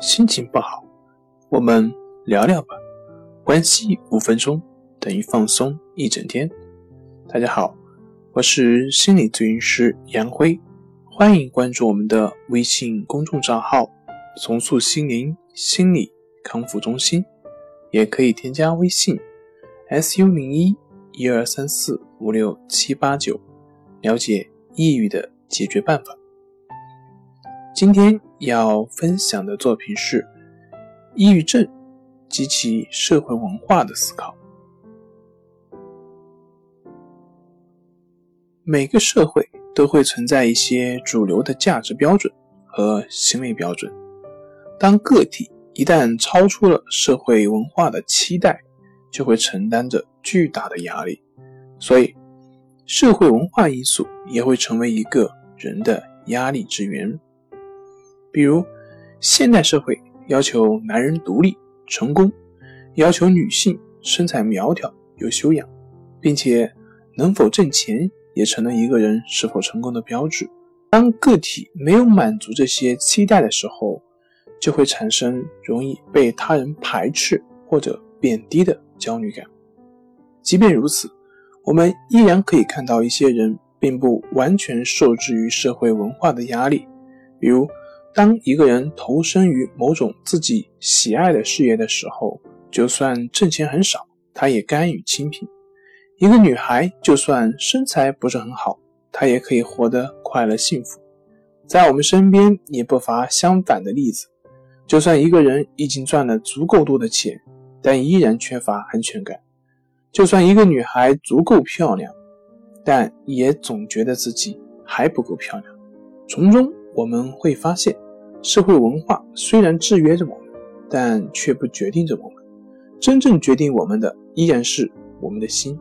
心情不好，我们聊聊吧，关系5分钟等于放松一整天。大家好，我是心理咨询师杨辉，欢迎关注我们的微信公众账号重塑心灵心理康复中心，也可以添加微信 SU01-123456789 了解抑郁的解决办法。今天要分享的作品是抑郁症及其社会文化的思考。每个社会都会存在一些主流的价值标准和行为标准，当个体一旦超出了社会文化的期待，就会承担着巨大的压力，所以社会文化因素也会成为一个人的压力之源。比如现代社会要求男人独立成功，要求女性身材苗条有修养，并且能否挣钱也成了一个人是否成功的标志。当个体没有满足这些期待的时候，就会产生容易被他人排斥或者贬低的焦虑感。即便如此，我们依然可以看到一些人并不完全受制于社会文化的压力，比如当一个人投身于某种自己喜爱的事业的时候，就算挣钱很少，他也甘于清贫。一个女孩就算身材不是很好，她也可以活得快乐幸福。在我们身边也不乏相反的例子，就算一个人已经赚了足够多的钱，但依然缺乏安全感。就算一个女孩足够漂亮，但也总觉得自己还不够漂亮。从中我们会发现，社会文化虽然制约着我们，但却不决定着我们。真正决定我们的依然是我们的心。